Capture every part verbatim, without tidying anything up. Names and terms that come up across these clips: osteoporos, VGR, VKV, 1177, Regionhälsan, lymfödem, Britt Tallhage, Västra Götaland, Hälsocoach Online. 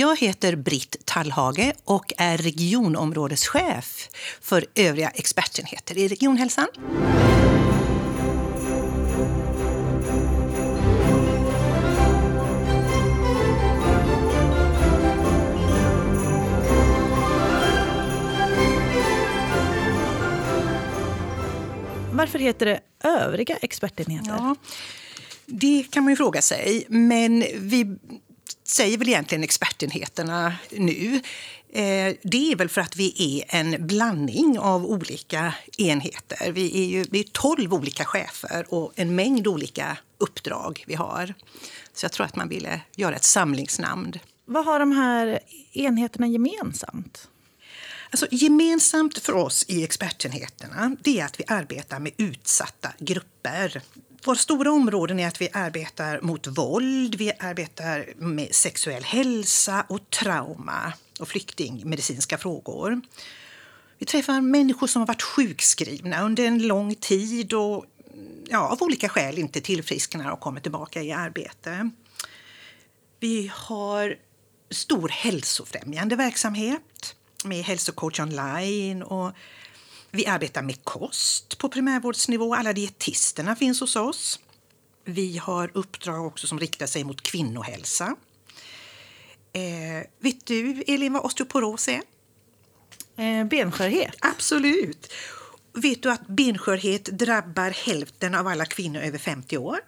Jag heter Britt Tallhage och är regionområdeschef för övriga expertenheter i Regionhälsan. Varför heter det övriga expertenheter? Ja, det kan man ju fråga sig, men vi säger väl egentligen expertenheterna nu. Det är väl för att vi är en blandning av olika enheter. Vi är ju det är tolv olika chefer och en mängd olika uppdrag vi har. Så jag tror att man ville göra ett samlingsnamn. Vad har de här enheterna gemensamt? Alltså, gemensamt för oss i expertenheterna det är att vi arbetar med utsatta grupper. Våra stora områden är att vi arbetar mot våld, vi arbetar med sexuell hälsa och trauma och flyktingmedicinska frågor. Vi träffar människor som har varit sjukskrivna under en lång tid och ja, av olika skäl inte tillfrisknar och kommer tillbaka i arbete. Vi har stor hälsofrämjande verksamhet med Hälsocoach Online och vi arbetar med kost på primärvårdsnivå. Alla dietisterna finns hos oss. Vi har uppdrag också som riktar sig mot kvinnohälsa. Eh, vet du, Elin, vad osteoporos är? Eh, benskörhet. Absolut. Vet du att benskörhet drabbar hälften av alla kvinnor över femtio år?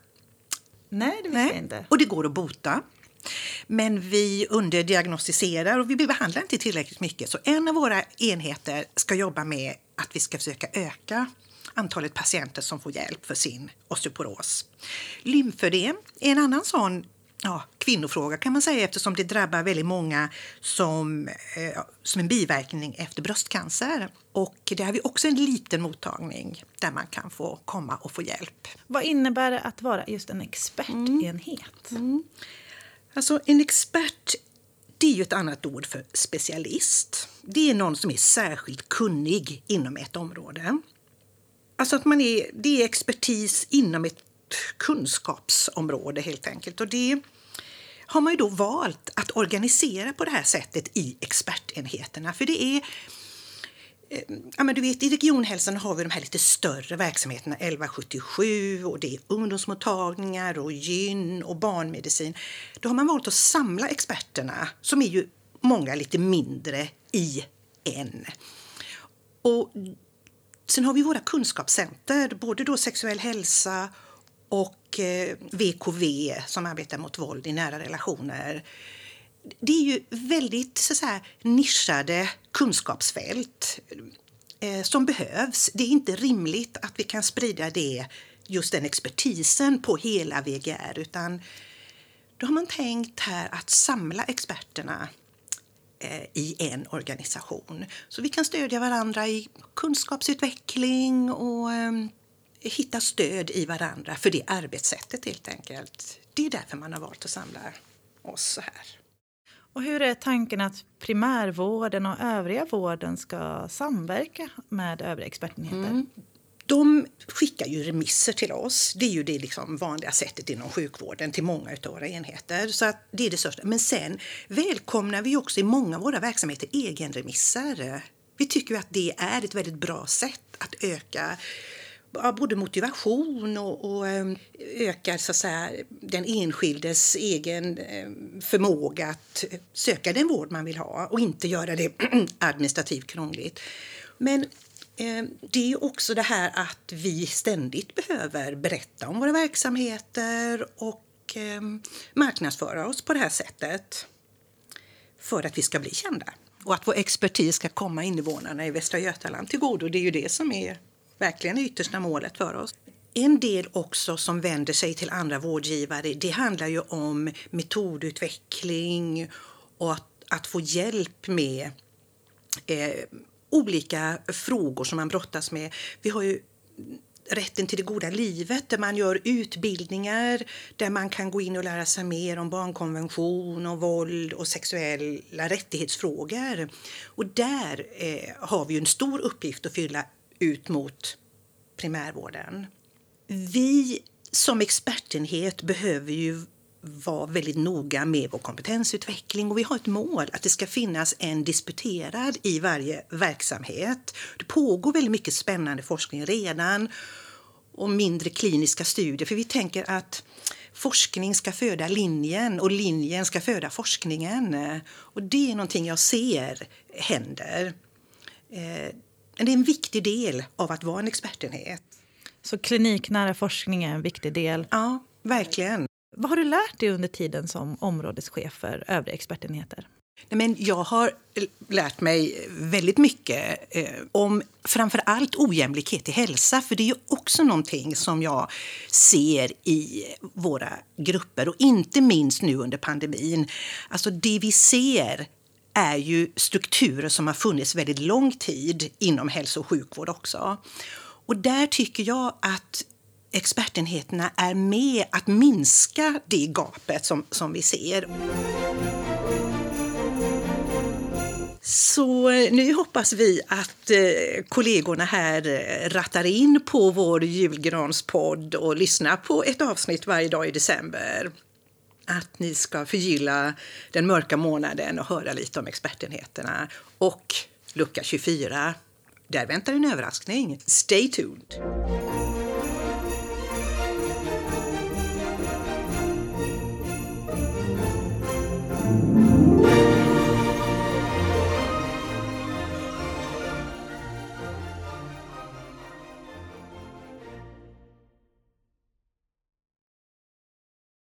Nej, det visste jag inte. Och det går att bota. Men vi underdiagnostiserar och vi behandlar inte tillräckligt mycket. Så en av våra enheter ska jobba med att vi ska försöka öka antalet patienter som får hjälp för sin osteoporos. Lymfödem är en annan sån ja, kvinnofråga kan man säga, eftersom det drabbar väldigt många som, eh, som en biverkning efter bröstcancer. Och där har vi också en liten mottagning där man kan få komma och få hjälp. Vad innebär det att vara just en expertenhet? Mm. Mm. Alltså, en expert, det är ju ett annat ord för specialist. Det är någon som är särskilt kunnig inom ett område. Alltså att man är, det är expertis inom ett kunskapsområde helt enkelt. Och det har man ju då valt att organisera på det här sättet i expertenheterna. För det är, ja men du vet, i Regionhälsan har vi de här lite större verksamheterna, elva sjuttiosju och det är ungdomsmottagningar och gyn och barnmedicin. Då har man valt att samla experterna som är ju många lite mindre i en. Och sen har vi våra kunskapscenter, både då sexuell hälsa och V K V som arbetar mot våld i nära relationer. Det är ju väldigt så så här, nischade kunskapsfält eh, som behövs. Det är inte rimligt att vi kan sprida det, just den expertisen på hela V G R, utan då har man tänkt här att samla experterna eh, i en organisation. Så vi kan stödja varandra i kunskapsutveckling och eh, hitta stöd i varandra för det arbetssättet helt enkelt. Det är därför man har valt att samla oss så här. Och hur är tanken att primärvården och övriga vården ska samverka med övriga expertenheter? Mm. De skickar ju remisser till oss. Det är ju det liksom vanliga sättet inom sjukvården till många av våra enheter. Så att det är det största. Men sen välkomnar vi också i många av våra verksamheter egenremisser. Vi tycker ju att det är ett väldigt bra sätt att öka både motivation och, och ökar så att säga, den enskildes egen förmåga att söka den vård man vill ha och inte göra det administrativt krångligt. Men eh, det är också det här att vi ständigt behöver berätta om våra verksamheter och eh, marknadsföra oss på det här sättet för att vi ska bli kända. Och att vår expertis ska komma invånarna i Västra Götaland till godo, det är ju det som är verkligen yttersta målet för oss. En del också som vänder sig till andra vårdgivare, det handlar ju om metodutveckling och att, att få hjälp med eh, olika frågor som man brottas med. Vi har ju rätten till det goda livet där man gör utbildningar där man kan gå in och lära sig mer om barnkonvention och våld och sexuella rättighetsfrågor. Och där eh, har vi ju en stor uppgift att fylla ut mot primärvården. Vi som expertenhet behöver ju vara väldigt noga med vår kompetensutveckling, och vi har ett mål att det ska finnas en disputerad i varje verksamhet. Det pågår väldigt mycket spännande forskning redan och mindre kliniska studier, för vi tänker att forskning ska föda linjen och linjen ska föda forskningen, och det är någonting jag ser händer. Det är en viktig del av att vara en expertenhet. Så kliniknära forskning är en viktig del? Ja, verkligen. Vad har du lärt dig under tiden som områdeschef för övriga expertenheter? Nej, men jag har lärt mig väldigt mycket eh, om framförallt ojämlikhet i hälsa. För det är ju också någonting som jag ser i våra grupper. Och inte minst nu under pandemin. Alltså det vi ser är ju strukturer som har funnits väldigt lång tid inom hälso- och sjukvård också. Och där tycker jag att expertenheterna är med att minska det gapet som, som vi ser. Så nu hoppas vi att eh, kollegorna här rattar in på vår julgranspodd och lyssnar på ett avsnitt varje dag i december. Att ni ska förgylla den mörka månaden och höra lite om expertenheterna. Och lucka tjugofyra, där väntar en överraskning. Stay tuned!